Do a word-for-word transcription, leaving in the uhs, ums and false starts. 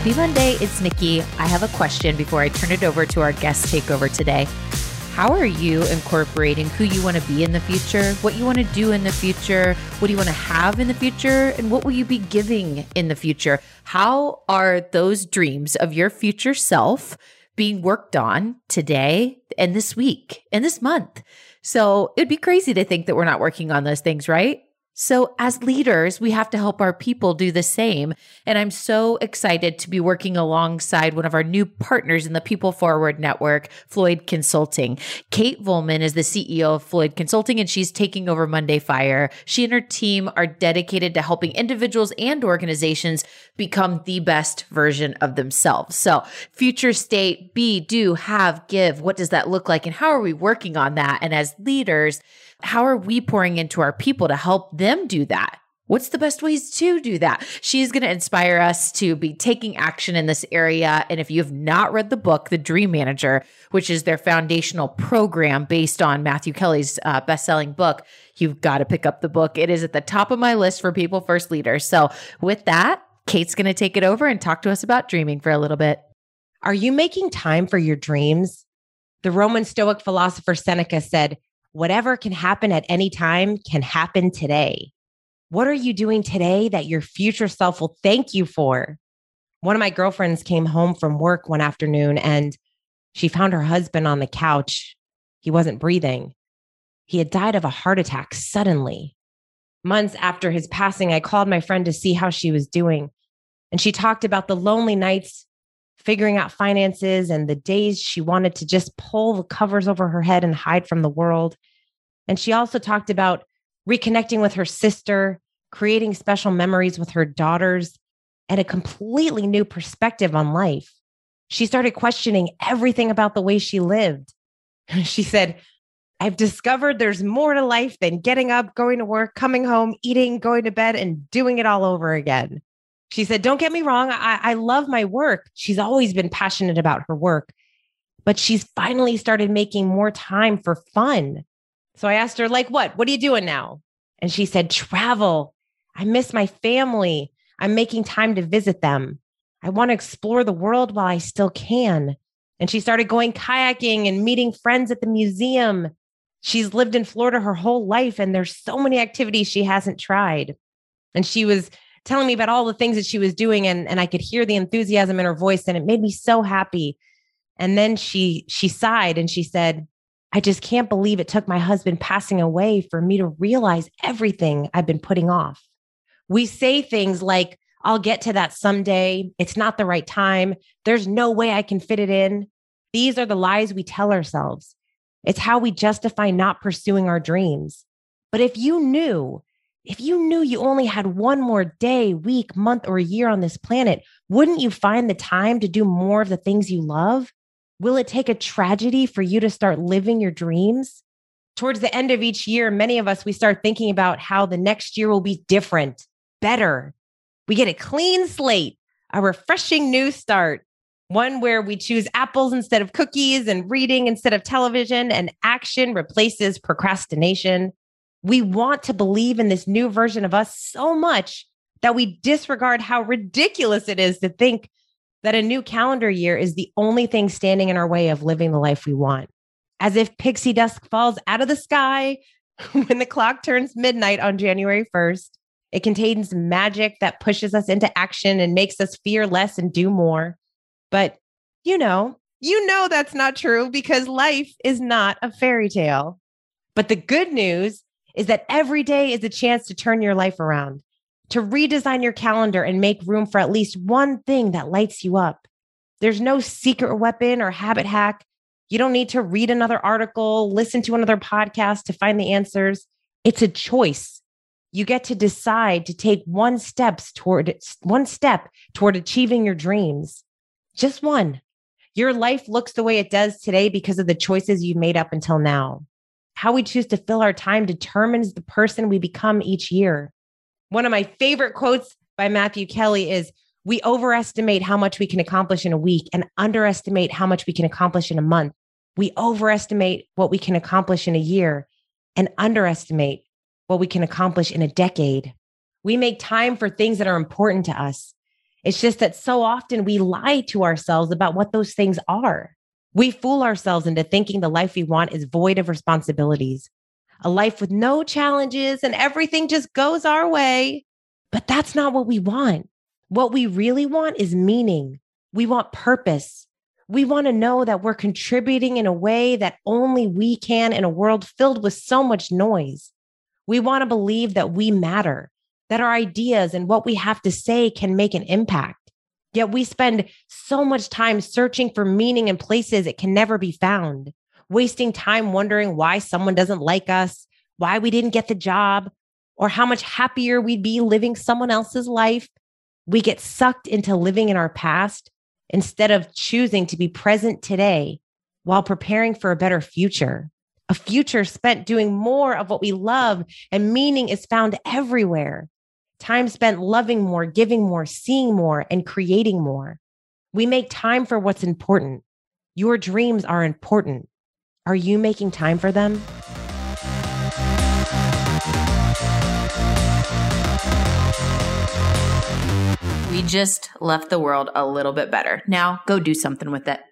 Happy Monday, it's Nikki. I have a question before I turn it over to our guest takeover today. How are you incorporating who you want to be in the future, what you want to do in the future, what do you want to have in the future, and what will you be giving in the future? How are those dreams of your future self being worked on today and this week and this month? So it'd be crazy to think that we're not working on those things, right? So as leaders, we have to help our people do the same. And I'm so excited to be working alongside one of our new partners in the People Forward Network, Floyd Consulting. Kate Volman is the C E O of Floyd Consulting, and she's taking over Monday Fire. She and her team are dedicated to helping individuals and organizations become the best version of themselves. So future state, be, do, have, give. What does that look like? And how are we working on that? And as leaders, how are we pouring into our people to help them do that? What's the best ways to do that? She's going to inspire us to be taking action in this area. And if you have not read the book, The Dream Manager, which is their foundational program based on Matthew Kelly's uh, best-selling book, you've got to pick up the book. It is at the top of my list for People First leaders. So with that, Kate's going to take it over and talk to us about dreaming for a little bit. Are you making time for your dreams? The Roman Stoic philosopher Seneca said, "Whatever can happen at any time can happen today." What are you doing today that your future self will thank you for? One of my girlfriends came home from work one afternoon and she found her husband on the couch. He wasn't breathing. He had died of a heart attack suddenly. Months after his passing, I called my friend to see how she was doing. And she talked about the lonely nights, figuring out finances, and the days she wanted to just pull the covers over her head and hide from the world. And she also talked about reconnecting with her sister, creating special memories with her daughters, and a completely new perspective on life. She started questioning everything about the way she lived. She said, "I've discovered there's more to life than getting up, going to work, coming home, eating, going to bed, and doing it all over again." She said, "Don't get me wrong. I, I love my work." She's always been passionate about her work, but she's finally started making more time for fun. So I asked her, like, what? What are you doing now? And she said, "Travel. I miss my family. I'm making time to visit them. I want to explore the world while I still can." And she started going kayaking and meeting friends at the museum. She's lived in Florida her whole life, and there's so many activities she hasn't tried. And she was telling me about all the things that she was doing. And, and I could hear the enthusiasm in her voice, and it made me so happy. And then she, she sighed and she said, "I just can't believe it took my husband passing away for me to realize everything I've been putting off." We say things like, "I'll get to that someday. It's not the right time. There's no way I can fit it in." These are the lies we tell ourselves. It's how we justify not pursuing our dreams. But if you knew If you knew you only had one more day, week, month, or year on this planet, wouldn't you find the time to do more of the things you love? Will it take a tragedy for you to start living your dreams? Towards the end of each year, many of us, we start thinking about how the next year will be different, better. We get a clean slate, a refreshing new start, one where we choose apples instead of cookies and reading instead of television, and action replaces procrastination. We want to believe in this new version of us so much that we disregard how ridiculous it is to think that a new calendar year is the only thing standing in our way of living the life we want. As if pixie dust falls out of the sky when the clock turns midnight on January first, it contains magic that pushes us into action and makes us fear less and do more. But you know, you know that's not true, because life is not a fairy tale. But the good news is that every day is a chance to turn your life around, to redesign your calendar and make room for at least one thing that lights you up. There's no secret weapon or habit hack. You don't need to read another article, listen to another podcast to find the answers. It's a choice. You get to decide to take one steps toward one step toward achieving your dreams. Just one. Your life looks the way it does today because of the choices you've made up until now. How we choose to fill our time determines the person we become each year. One of my favorite quotes by Matthew Kelly is, "We overestimate how much we can accomplish in a week and underestimate how much we can accomplish in a month. We overestimate what we can accomplish in a year and underestimate what we can accomplish in a decade." We make time for things that are important to us. It's just that so often we lie to ourselves about what those things are. We fool ourselves into thinking the life we want is void of responsibilities, a life with no challenges and everything just goes our way. But that's not what we want. What we really want is meaning. We want purpose. We want to know that we're contributing in a way that only we can in a world filled with so much noise. We want to believe that we matter, that our ideas and what we have to say can make an impact. Yet we spend so much time searching for meaning in places it can never be found, wasting time wondering why someone doesn't like us, why we didn't get the job, or how much happier we'd be living someone else's life. We get sucked into living in our past instead of choosing to be present today while preparing for a better future, a future spent doing more of what we love, and meaning is found everywhere. Time spent loving more, giving more, seeing more, and creating more. We make time for what's important. Your dreams are important. Are you making time for them? We just left the world a little bit better. Now go do something with it.